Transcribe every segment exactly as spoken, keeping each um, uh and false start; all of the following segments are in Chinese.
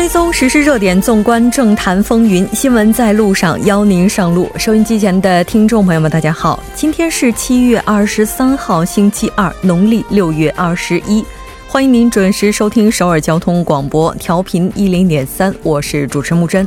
追踪时事热点，纵观政坛风云，新闻在路上邀您上路。收音机前的听众朋友们大家好， 今天是七月二十三号， 星期二， 农历六月二十一。 欢迎您准时收听首尔交通广播， 调频十点三， 我是主持木真。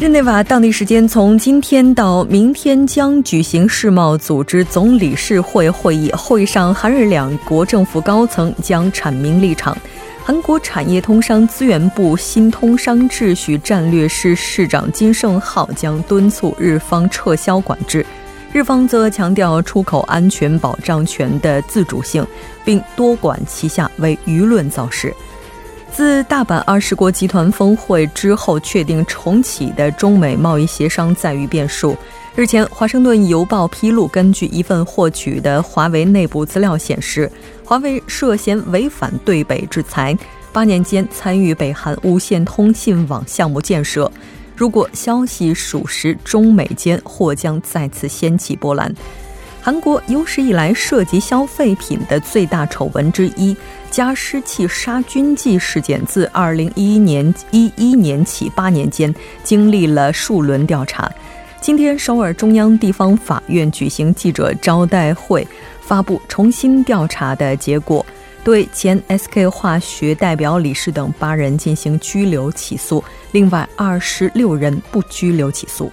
日内瓦当地时间从今天到明天将举行世贸组织总理事会会议， 会上韩日两国政府高层将阐明立场。 韩国产业通商资源部新通商秩序战略室室长金圣浩将敦促日方撤销管制， 日方则强调出口安全保障权的自主性， 并多管齐下为舆论造势。 自大阪二十国集团峰会之后确定重启的中美贸易协商再遇变数。 日前华盛顿邮报披露，根据一份获取的华为内部资料显示， 华为涉嫌违反对北制裁， 八年间参与北韩无线通信网项目建设。 如果消息属实，中美间或将再次掀起波澜。 韩国有史以来涉及消费品的最大丑闻之一， 加湿器杀菌剂事件自 二零一一年起 八年间 经历了数轮调查。 今天首尔中央地方法院举行记者招待会， 发布重新调查的结果， 对前 에스케이화学代表理事等 八人进行拘留起诉， 另外 二十六人 不拘留起诉。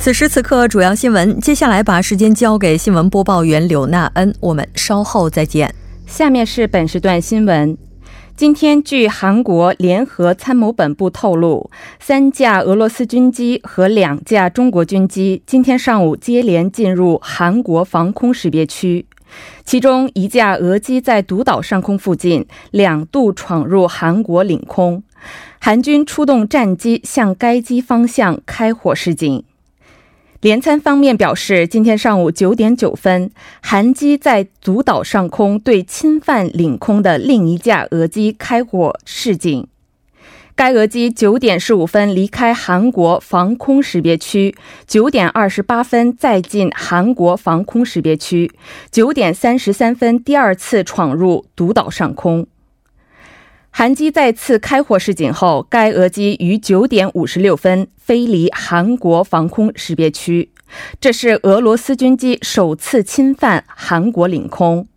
此时此刻主要新闻，接下来把时间交给新闻播报员柳娜恩， 我们稍后再见。 下面是本时段新闻。 今天据韩国联合参谋本部透露， 三架俄罗斯军机和两架中国军机 今天上午接连进入韩国防空识别区， 其中一架俄机在独岛上空附近 两度闯入韩国领空， 韩军出动战机向该机方向开火示警。 联参方面表示， 今天上午九点九分， 韩机在独岛上空对侵犯领空的另一架俄机开火示警， 该俄机 九点十五分 离开韩国防空识别区， 九点二十八分 再进韩国防空识别区， 九点三十三分 第二次闯入独岛上空。 韩机再次开火示警后， 该俄机于 九点五十六分 飞离韩国防空识别区， 这是俄罗斯军机首次侵犯韩国领空。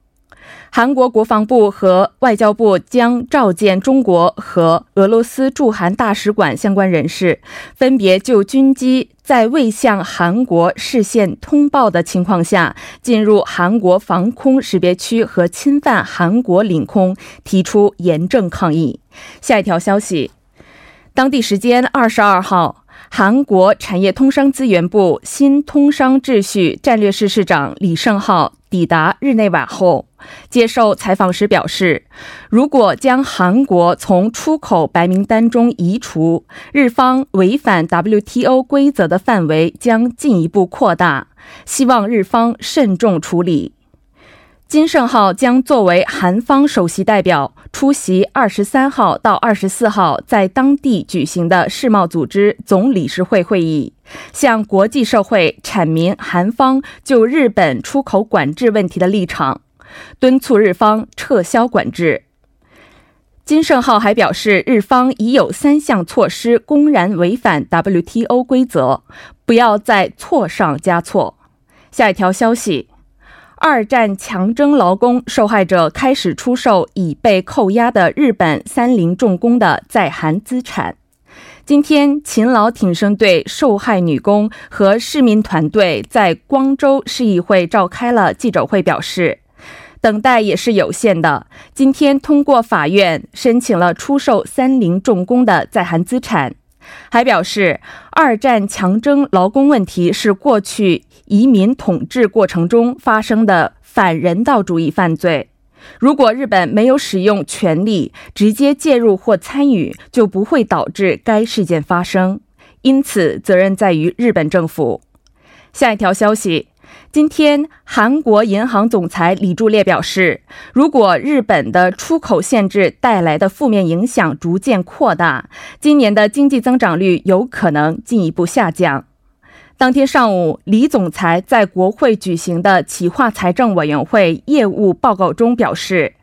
韩国国防部和外交部 将召见中国和俄罗斯驻韩大使馆相关人士， 分别就军机在未向韩国事先通报的情况下 进入韩国防空识别区和侵犯韩国领空提出严正抗议。 下一条消息。 当地时间二十二号， 韩国产业通商资源部 新通商秩序战略室室长李胜浩 抵达日内瓦后， 接受采访时表示， 如果将韩国从出口白名单中移除， 日方违反 더블유티오 规则的范围将进一步扩大， 希望日方慎重处理。 金圣浩将作为韩方首席代表， 出席二十三号到二十四号 在当地举行的世贸组织总理事会会议， 向国际社会阐明韩方就日本出口管制问题的立场， 敦促日方撤销管制。 金圣浩还表示， 日方已有三项措施 公然违反 더블유티오 规则， 不要在错上加错。 下一条消息。 二战强征劳工受害者开始出售已被扣押的日本三菱重工的在韩资产。 今天勤劳挺身队受害女工和市民团队在光州市议会召开了记者会，表示等待也是有限的。今天通过法院申请了出售三菱重工的在韩资产。 还表示，二战强征劳工问题是过去移民统治过程中发生的反人道主义犯罪。如果日本没有使用权力直接介入或参与，就不会导致该事件发生，因此责任在于日本政府。 下一条消息，今天韩国银行总裁李柱烈表示，如果日本的出口限制带来的负面影响逐渐扩大，今年的经济增长率有可能进一步下降。 当天上午，李总裁在国会举行的企划财政委员会业务报告中表示，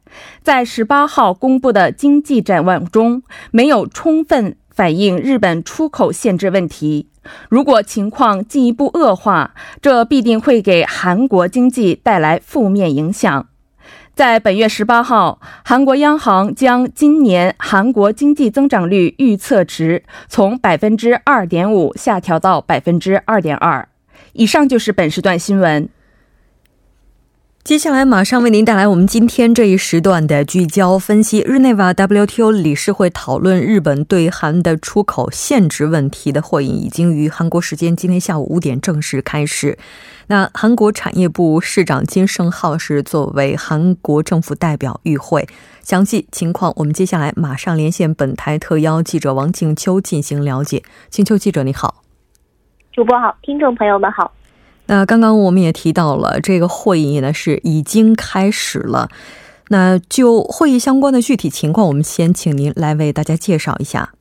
在十八号 公布的经济展望中没有充分反映日本出口限制问题。 如果情况进一步恶化，这必定会给韩国经济带来负面影响。 在本月十八号， 韩国央行将今年韩国经济增长率预测值 从 百分之二点五 下调到 百分之二点二。 以上就是本时段新闻。 接下来马上为您带来我们今天这一时段的聚焦分析。 日内瓦 W T O 理事会讨论日本对韩的出口限制问题的会议已经于韩国时间今天下午五点正式开始。 那韩国产业部市长金圣浩是作为韩国政府代表与会，详细情况我们接下来马上连线本台特邀记者王静秋进行了解。静秋记者你好。 主播好，听众朋友们好。 那刚刚我们也提到了这个会议呢是已经开始了， 那就会议相关的具体情况我们先请您来为大家介绍一下。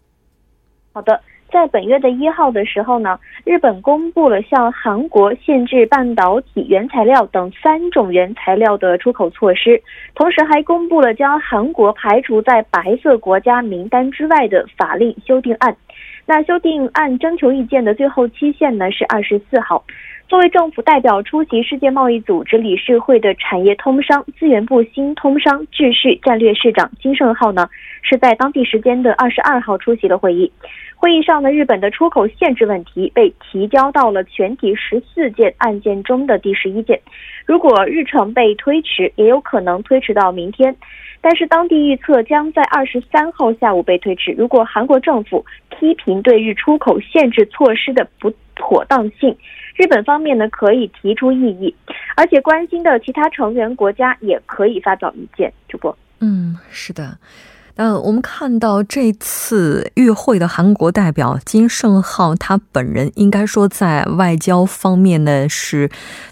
好的， 在本月的一号的时候呢， 日本公布了向韩国限制半导体原材料等三种原材料的出口措施， 同时还公布了将韩国排除在白色国家名单之外的法令修订案。 那修订案征求意见的最后期限呢是二十四号。 作为政府代表出席世界贸易组织理事会的产业通商资源部新通商秩序战略市长金圣浩呢， 是在当地时间的二十二号出席了会议。 会议上的日本的出口限制问题被提交到了全体十四件案件中的第十一件， 如果日程被推迟也有可能推迟到明天， 但是当地预测将在二十三号下午被推迟。 如果韩国政府批评对日出口限制措施的不妥当性， 日本方面呢可以提出异议， 而且关心的其他成员国家也可以发表意见。 主播嗯是的。 我们看到这次与会的韩国代表金圣浩，他本人应该说在外交方面呢是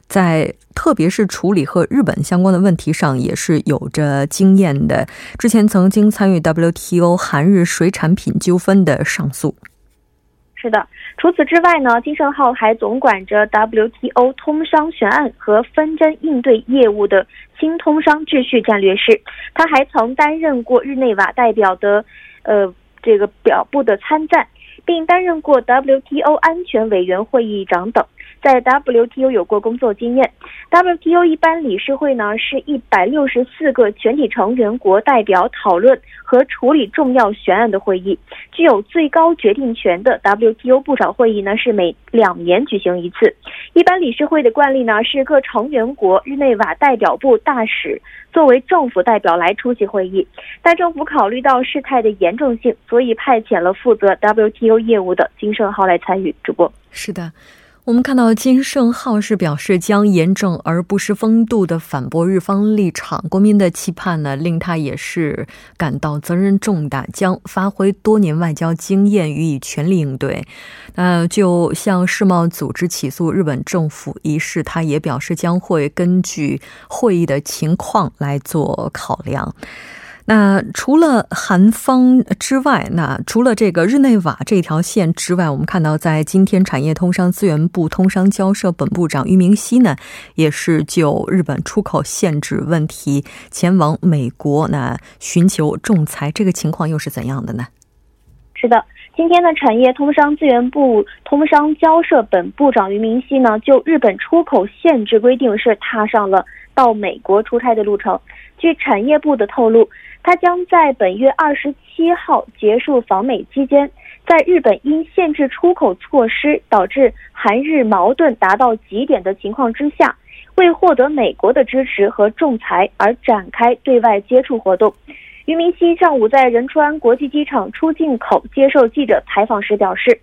在特别是处理和日本相关的问题上也是有着经验的， 之前曾经参与 W T O 韩日水产品纠纷的上诉。 是的，除此之外呢，金圣浩还总管着 W T O 通商悬案和纷争应对业务的新通商秩序战略室， 他还曾担任过日内瓦代表的呃这个表部的参赞， 并担任过 W T O 安全委员会议长等， 在 W T O 有过工作经验。 W T O 一般理事会呢是一百六十四个全体成员国代表讨论和处理重要悬案的会议， 具有最高决定权的 W T O 部长会议呢是每两年举行一次。 一般理事会的惯例呢是各成员国日内瓦代表部大使 作为政府代表来出席会议， 但政府考虑到事态的严重性， 所以派遣了负责 W T O 业务的金圣浩来参与。 主播是的。 我们看到金圣浩是表示将严正而不失风度的反驳日方立场，国民的期盼呢令他也是感到责任重大，将发挥多年外交经验予以全力应对。那就向世贸组织起诉日本政府一事，他也表示将会根据会议的情况来做考量。 那除了韩方之外，那除了这个日内瓦这条线之外， 我们看到在今天产业通商资源部通商交涉本部长俞明熙呢也是就日本出口限制问题前往美国呢寻求仲裁，这个情况又是怎样的呢？ 是的， 今天的产业通商资源部通商交涉本部长俞明熙呢， 就日本出口限制规定是踏上了到美国出差的路程。 据产业部的透露， 他将在本月二十七号 结束访美期间， 在日本因限制出口措施导致韩日矛盾达到极点的情况之下，为获得美国的支持和仲裁而展开对外接触活动。 于明熙上午在仁川国际机场出境口接受记者采访时表示，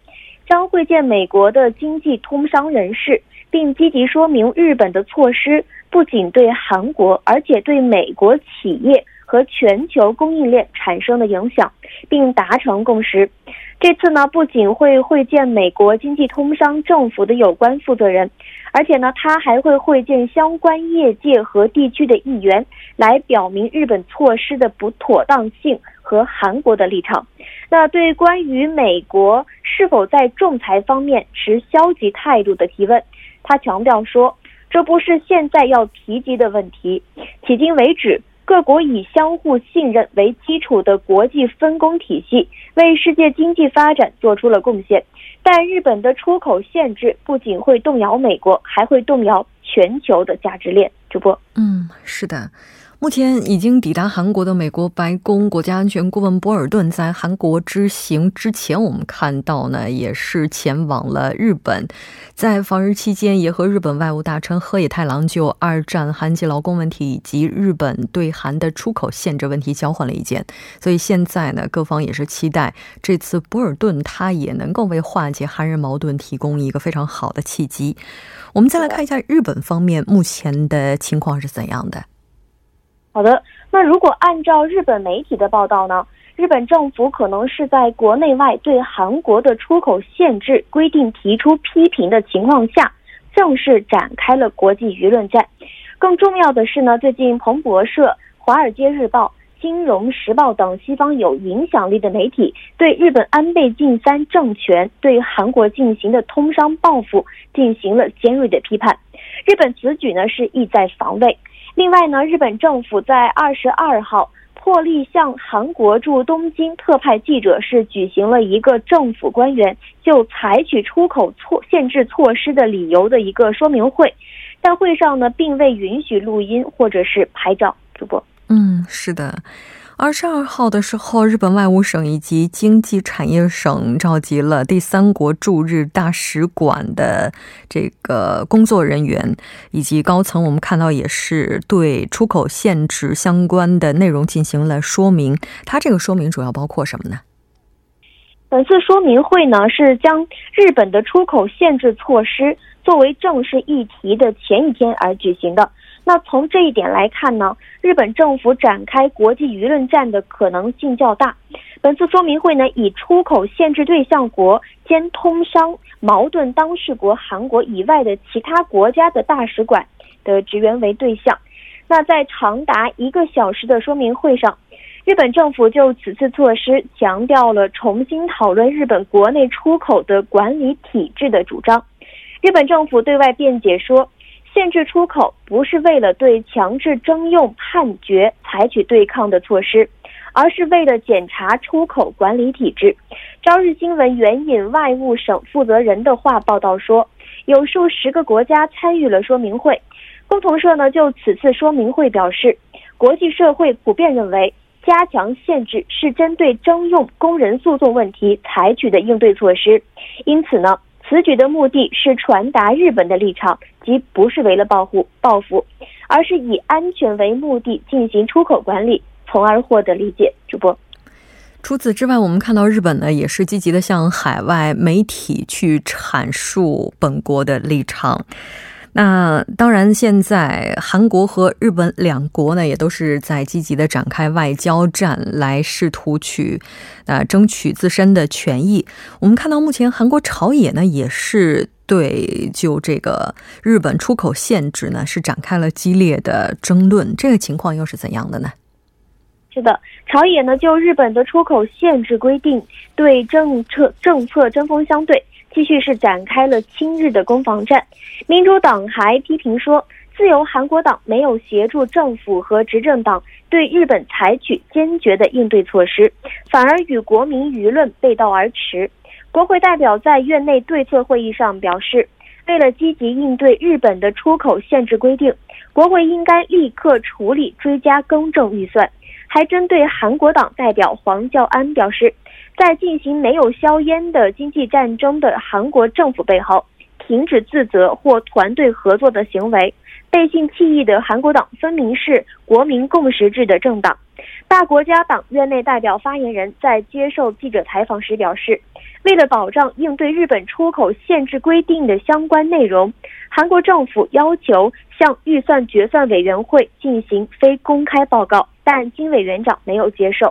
将会见美国的经济通商人士， 并积极说明日本的措施不仅对韩国， 而且对美国企业和全球供应链产生的影响， 并达成共识。 这次呢不仅会会见美国经济通商政府的有关负责人， 而且呢他还会会见相关业界和地区的议员， 来表明日本措施的不妥当性和韩国的立场。 那对关于美国是否在仲裁方面持消极态度的提问， 他强调说， 这不是现在要提及的问题， 迄今为止 各国以相互信任为基础的国际分工体系 为世界经济发展做出了贡献， 但日本的出口限制不仅会动摇美国， 还会动摇全球的价值链。 主播， 嗯，是的， 目前已经抵达韩国的美国白宫国家安全顾问博尔顿在韩国之行之前，我们看到呢也是前往了日本，在访日期间也和日本外务大臣河野太郎就二战韩籍劳工问题以及日本对韩的出口限制问题交换了意见。 所以现在呢各方也是期待这次博尔顿他也能够为化解韩日矛盾提供一个非常好的契机。 我们再来看一下日本方面目前的情况是怎样的。 好的，那如果按照日本媒体的报道呢， 日本政府可能是在国内外对韩国的出口限制规定提出批评的情况下， 正式展开了国际舆论战。 更重要的是呢， 最近彭博社、 华尔街日报、 金融时报等西方有影响力的媒体对日本安倍晋三政权 对韩国进行的通商报复进行了尖锐的批判。 日本此举呢是意在防卫。 另外呢，日本政府在 二十二号 破例向韩国驻东京特派记者是举行了一个政府官员 就采取出口限制措施的理由的一个说明会， 但会上呢并未允许录音或者是拍照。 主播， 嗯，是的， 二十二号的时候， 日本外务省以及经济产业省 召集了第三国驻日大使馆的这个工作人员以及高层， 我们看到也是对出口限制相关的内容进行了说明。 它这个说明主要包括什么呢？ 本次说明会呢， 是将日本的出口限制措施 作为正式议题的前一天而举行的。 那从这一点来看呢， 日本政府展开国际舆论战的可能性较大。 本次说明会呢， 以出口限制对象国兼通商矛盾当事国韩国以外的其他国家的大使馆的职员为对象。 那在长达一个小时的说明会上， 日本政府就此次措施强调了重新讨论日本国内出口的管理体制的主张。 日本政府对外辩解说， 限制出口不是为了对强制征用判决采取对抗的措施， 而是为了检查出口管理体制。 朝日新闻援引外务省负责人的话报道说， 有数十个国家参与了说明会。 共同社呢就此次说明会表示， 国际社会普遍认为， 加强限制是针对征用工人诉讼问题采取的应对措施， 因此呢， 此举的目的是传达日本的立场，即不是为了报复， 而是以安全为目的进行出口管理，从而获得理解。 主播， 除此之外，我们看到日本呢也是积极的向海外媒体去阐述本国的立场。 那当然现在韩国和日本两国呢也都是在积极的展开外交战，来试图去争取自身的权益。 我们看到目前韩国朝野呢也是 对就这个日本出口限制呢是展开了激烈的争论， 这个情况又是怎样的呢？ 是的，朝野呢就日本的出口限制规定 对政策针锋相对， 继续是展开了亲日的攻防战。 民主党还批评说， 自由韩国党没有协助政府和执政党对日本采取坚决的应对措施， 反而与国民舆论背道而驰。 国会代表在院内对策会议上表示， 为了积极应对日本的出口限制规定， 国会应该立刻处理追加更正预算。 还针对韩国党代表黄教安表示， 在进行没有硝烟的经济战争的韩国政府背后，停止自责或团队合作的行为，被禁弃义的韩国党分明是国民共识制的政党。大国家党院内代表发言人在接受记者采访时表示，为了保障应对日本出口限制规定的相关内容，韩国政府要求向预算决算委员会进行非公开报告，但经委员长没有接受。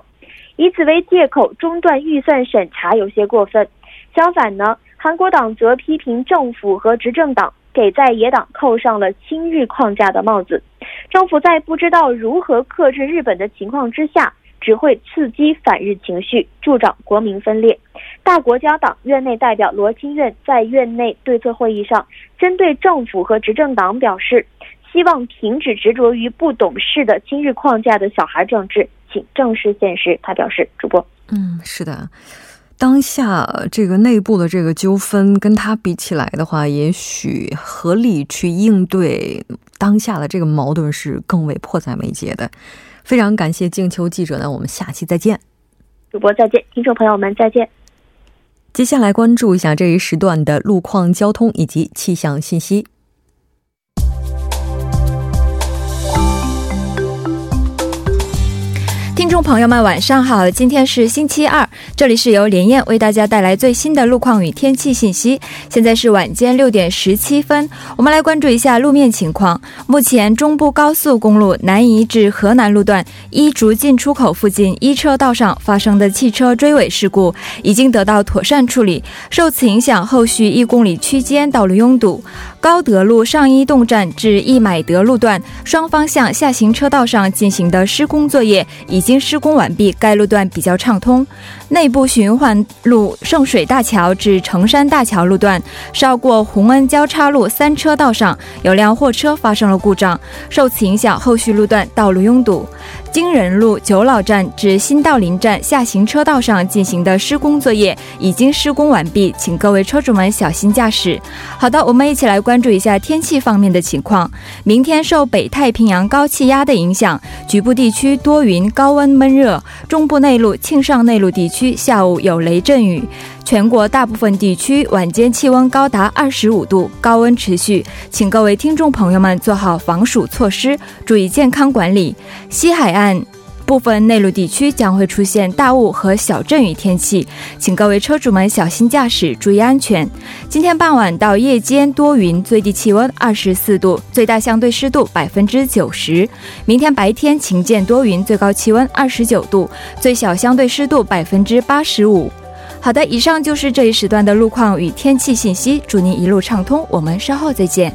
以此为借口中断预算审查有些过分，相反呢，韩国党则批评政府和执政党 给在野党扣上了亲日框架的帽子，政府在不知道如何克制日本的情况之下，只会刺激反日情绪，助长国民分裂。大国家党院内代表罗清苑在院内对策会议上针对政府和执政党表示，希望停止执着于不懂事的亲日框架的小孩政治，请正式现实。他表示，主播， 嗯，是的， 当下这个内部的这个纠纷跟它比起来的话，也许合理去应对当下的这个矛盾是更为迫在眉睫的。非常感谢静秋记者呢，我们下期再见。主播再见，听众朋友们再见。 接下来关注一下这一时段的路况、交通以及气象信息。 听众朋友们晚上好，今天是星期二， 这里是由连燕为大家带来最新的路况与天气信息。 现在是晚间六点十七分， 我们来关注一下路面情况。 目前中部高速公路南移至河南路段伊竹进出口附近 一车道上发生的汽车追尾事故 已经得到妥善处理， 受此影响后续一公里区间道路拥堵。 高德路上一洞站至一买德路段 双方向下行车道上进行的施工作业已经施工完毕， 该路段比较畅通。 内部循环路圣水大桥至成山大桥路段 稍过洪恩交叉路三车道上 有辆货车发生了故障， 受此影响后续路段道路拥堵。 京仁路九老站至新道林站下行车道上进行的施工作业已经施工完毕， 请各位车主们小心驾驶。 好的，我们一起来关注一下天气方面的情况。 明天受北太平洋高气压的影响， 局部地区多云高温闷热， 中部内陆庆尚内陆地区下午有雷阵雨。 全国大部分地区晚间气温高达二十五度， 高温持续， 请各位听众朋友们做好防暑措施， 注意健康管理。 西海岸部分内陆地区将会出现大雾和小阵雨天气， 请各位车主们小心驾驶， 注意安全。 今天傍晚到夜间多云， 最低气温二十四度， 最大相对湿度百分之九十。 明天白天晴间多云， 最高气温二十九度， 最小相对湿度百分之八十五。 好的，以上就是这一时段的路况与天气信息， 祝您一路畅通， 我们稍后再见。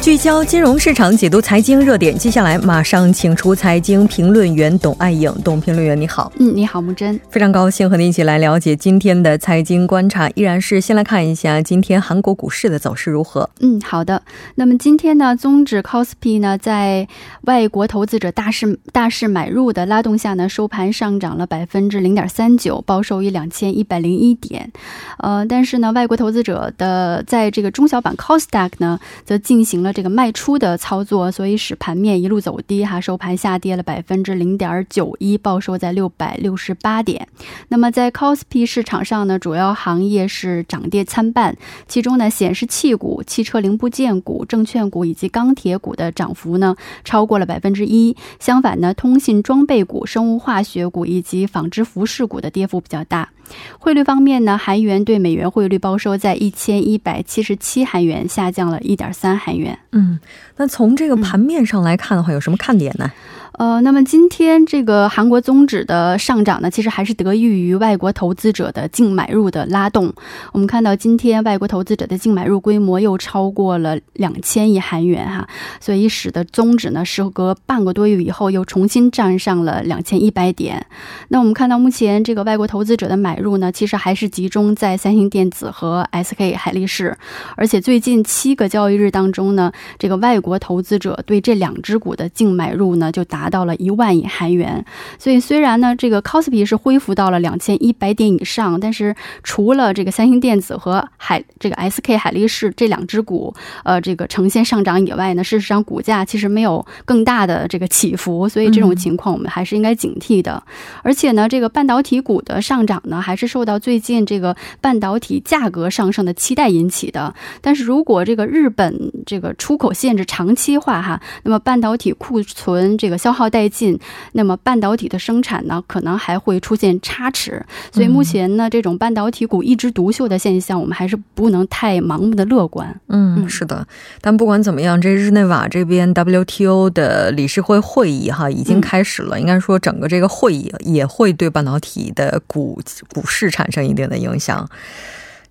聚焦金融市场解读财经热点，接下来马上请出财经评论员董爱颖。董评论员你好。 嗯，你好木真，非常高兴和您一起来了解今天的财经观察。 依然是先来看一下今天韩国股市的走势如何。 嗯，好的。 那么今天呢，综指 KOSPI 呢在外国投资者大势大势买入的拉动下呢， 收盘上涨了百分之零点三九， 报收于两千一百零一点。 呃但是呢外国投资者的在这个中小板 KOSDAQ 呢则进行了 这个卖出的操作， 所以使盘面一路走低哈， 收盘下跌了百分之零点九一， 报收在六百六十八点。 那么在 KOSPI 市场上呢， 主要行业是涨跌参半， 其中呢显示器股、 汽车零部件股、 证券股以及钢铁股的涨幅呢 超过了百分之一。 相反呢， 通信装备股、 生物化学股 以及纺织服饰股的跌幅比较大。 汇率方面呢， 韩元对美元汇率报收在一千一百七十七韩元， 下降了一点三韩元。 嗯，那从这个盘面上来看的话，有什么看点呢？ 呃，那么今天这个韩国综指的上涨呢， 其实还是得益于外国投资者的净买入的拉动。 我们看到今天外国投资者的净买入规模又超过了两千亿韩元哈， 所以使得综指呢， 时隔半个多月以后又重新站上了两千一百点。那我们看到目前这个外国投资者的买入呢，其实还是集中在三星电子和 S K 海力士，而且最近七个交易日当中呢，这个外国投资者对这两只股的净买入呢就达到了一万亿韩元。所以虽然呢这个 K O S P I 是恢复到了两千一百点以上，但是除了这个三星电子和海这个 S K 海力士这两只股呃这个呈现上涨以外呢，事实上股价其实没有更大的这个起伏，所以这种情况我们还是应该警惕的。嗯、而且呢这个半导体股的上涨呢还是受到最近这个半导体价格上升的期待引起的，但是如果这个日本这个出口限制长期化哈，那么半导体库存这个消耗殆尽，那么半导体的生产呢可能还会出现差池，所以目前呢、嗯、这种半导体股一枝独秀的现象我们还是不能太盲目的乐观。 嗯, 嗯是的，但不管怎么样，这日内瓦这边 W T O 的理事会会议哈已经开始了、嗯、应该说整个这个会议也会对半导体的股股市产生一定的影响。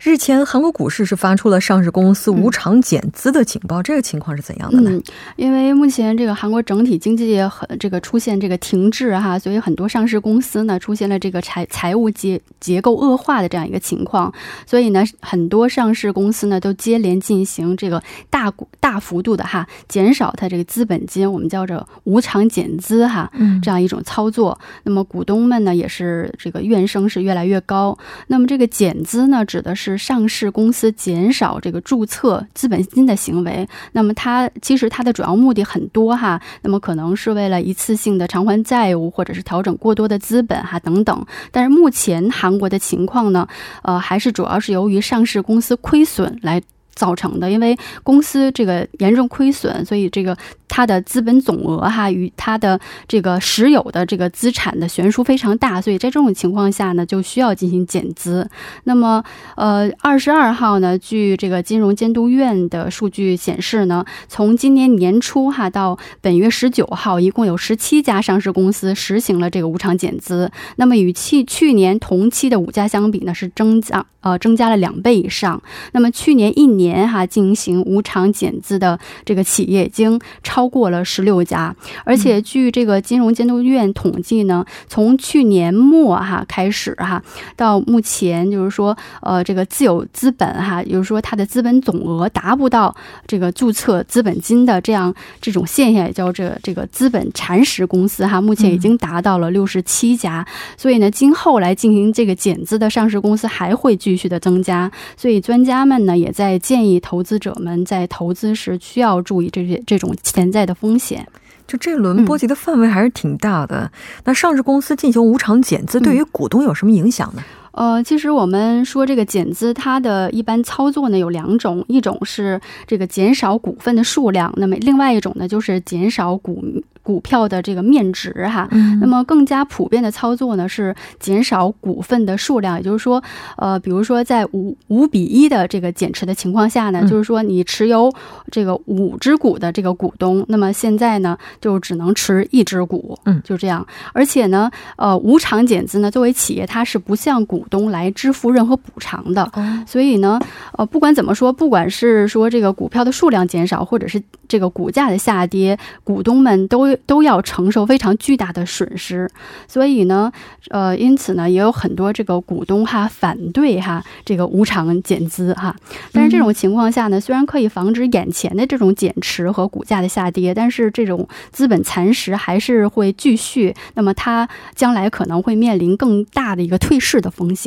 日前韩国股市是发出了上市公司无偿减资的警报、嗯、这个情况是怎样的呢？嗯，因为目前这个韩国整体经济也很这个出现这个停滞哈，所以很多上市公司呢出现了这个财财务结结构恶化的这样一个情况，所以呢很多上市公司呢都接连进行这个大股大幅度的哈减少它这个资本金，我们叫做无偿减资哈这样一种操作、嗯、那么股东们呢也是这个怨声是越来越高。那么这个减资呢指的是是上市公司减少这个注册资本金的行为，那么它其实它的主要目的很多哈，那么可能是为了一次性的偿还债务，或者是调整过多的资本哈等等。但是目前韩国的情况呢，呃，还是主要是由于上市公司亏损来造成的，因为公司这个严重亏损，所以这个它的资本总额哈与它的这个持有的这个资产的悬殊非常大，所以在这种情况下呢就需要进行减资。那么呃二十二号呢，据这个金融监督院的数据显示呢，从今年年初哈到本月十九号，一共有十七家上市公司实行了这个无偿减资，那么与去去年同期的五家相比呢是增加呃增加了两倍以上。那么去年一年年哈进行无偿减资的这个企业已经超过了十六家，而且据这个金融监督院统计呢，从去年末哈开始哈到目前，就是说呃这个自有资本哈，就是说它的资本总额达不到这个注册资本金的这样这种现象，也叫这这个资本蚕食公司哈，目前已经达到了六十七家、嗯、所以呢今后来进行这个减资的上市公司还会继续的增加，所以专家们呢也在建议投资者们在投资时需要注意这些这种潜在的风险。就这轮波及的范围还是挺大的、嗯、那上市公司进行无偿减资对于股东有什么影响呢？嗯呃，其实我们说这个减资，它的一般操作呢有两种，一种是这个减少股份的数量，那么另外一种呢就是减少股股票的这个面值哈。嗯、那么更加普遍的操作呢是减少股份的数量，也就是说，呃，比如说在五五比一的这个减持的情况下呢，嗯、就是说你持有这个五只股的这个股东，那么现在呢就只能持一只股，嗯，就这样。而且呢，呃，无偿减资呢，作为企业它是不向股股东来支付任何补偿的，所以呢，呃，不管怎么说，不管是说这个股票的数量减少，或者是这个股价的下跌，股东们都都要承受非常巨大的损失。所以呢，呃，因此呢，也有很多这个股东哈反对哈这个无偿减资哈。但是这种情况下呢，虽然可以防止眼前的这种减持和股价的下跌，但是这种资本蚕食还是会继续，那么它将来可能会面临更大的一个退市的风险。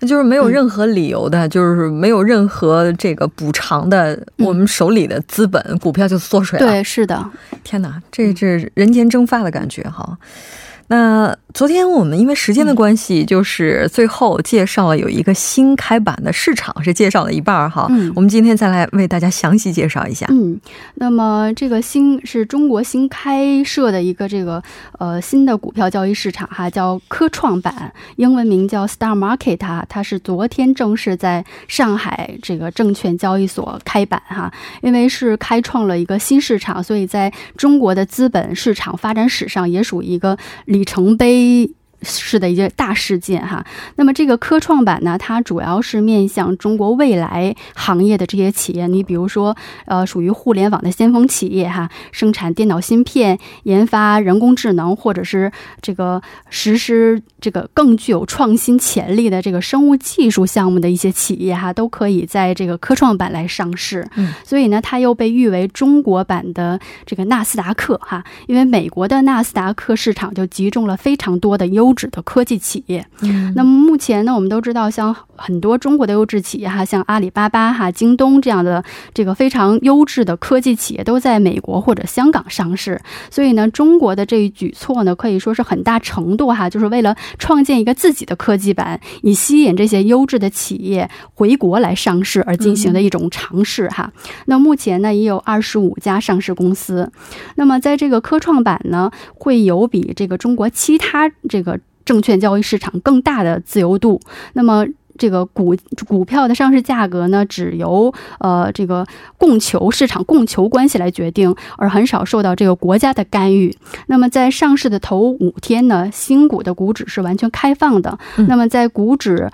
就是没有任何理由的、嗯、就是没有任何这个补偿的、嗯、我们手里的资本股票就缩水了。对，是的。天哪，这是人间蒸发的感觉哈。那昨天我们因为时间的关系，就是最后介绍了有一个新开版的市场，是介绍了一半哈。嗯，我们今天再来为大家详细介绍一下。嗯，那么这个新是中国新开设的一个这个呃新的股票交易市场哈，叫科创板，英文名叫 Star Market 哈，它是昨天正式在上海这个证券交易所开板哈。因为是开创了一个新市场，所以在中国的资本市场发展史上也属于一个里程碑科创板呢，它主要是面向中国未来行业的这些企业，你比如说，呃，属于互联网的先锋企业哈，生产电脑芯片、研发人工智能或者是这个实施这个更具有创新潜力的这个生物技术项目的一些企业哈，都可以在这个科创板来上市。嗯，所以呢，它又被誉为中国版的这个纳斯达克哈，因为美国的纳斯达克市场就集中了非常多的优质的科技企业。 那么目前呢，我们都知道像很多中国的优质企业哈，像阿里巴巴哈、京东这样的这个非常优质的科技企业都在美国或者香港上市，所以呢，中国的这一举措呢，可以说是很大程度哈，就是为了创建一个自己的科技板，以吸引这些优质的企业回国来上市而进行的一种尝试哈。那目前呢，也有二十五家上市公司。那么在这个科创板呢，会有比这个中国其他这个 证券交易市场更大的自由度， 那么 这个股票的上市价格呢，只由这个供求市场供求关系来决定，而很少受到这个国家的干预。那么在上市的头五天呢，新股的股指是完全开放的，那么在股指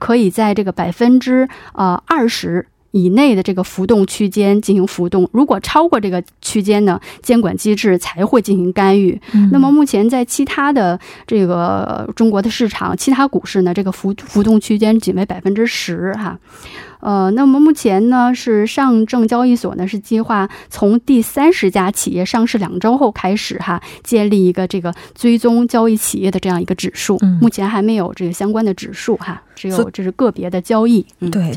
可以在这个百分之二十 以内的这个浮动区间进行浮动，如果超过这个区间呢，监管机制才会进行干预。那么目前在其他的这个中国的市场，其他股市呢，这个浮动区间仅为百分之十哈。 呃，那么目前呢是上证交易所呢是计划从第三十家企业上市两周后开始哈，建立一个这个追踪交易企业的这样一个指数，目前还没有这个相关的指数哈，只有这是个别的交易。对，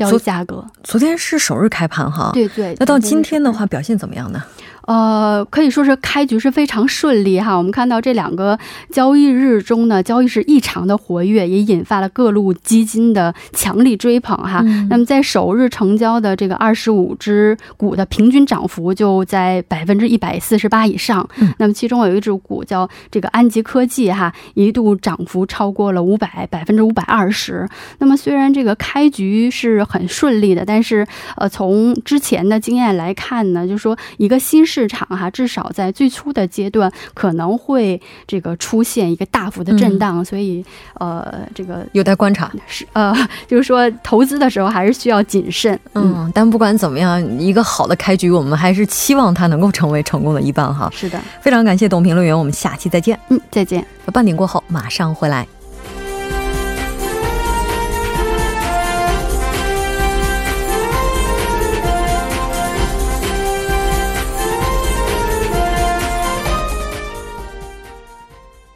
那到今天的话表现怎么样呢？ 呃，可以说是开局是非常顺利哈。我们看到这两个交易日中呢，交易是异常的活跃，也引发了各路基金的强力追捧哈。那么在首日成交的这个二十五只股的平均涨幅就在百分之一百四十八以上， 那么其中有一只股叫 这个安吉科技哈， 一度涨幅超过了五百 百分之五百二十。 那么虽然这个开局是很顺利的， 但是呃从之前的经验来看呢，就是说一个新市 市场哈，至少在最初的阶段可能会这个出现一个大幅的震荡，所以呃这个有待观察。是呃就是说投资的时候还是需要谨慎。嗯，但不管怎么样，一个好的开局我们还是期望它能够成为成功的一半哈。是的，非常感谢董评论员，我们下期再见。嗯，再见。半点过后马上回来。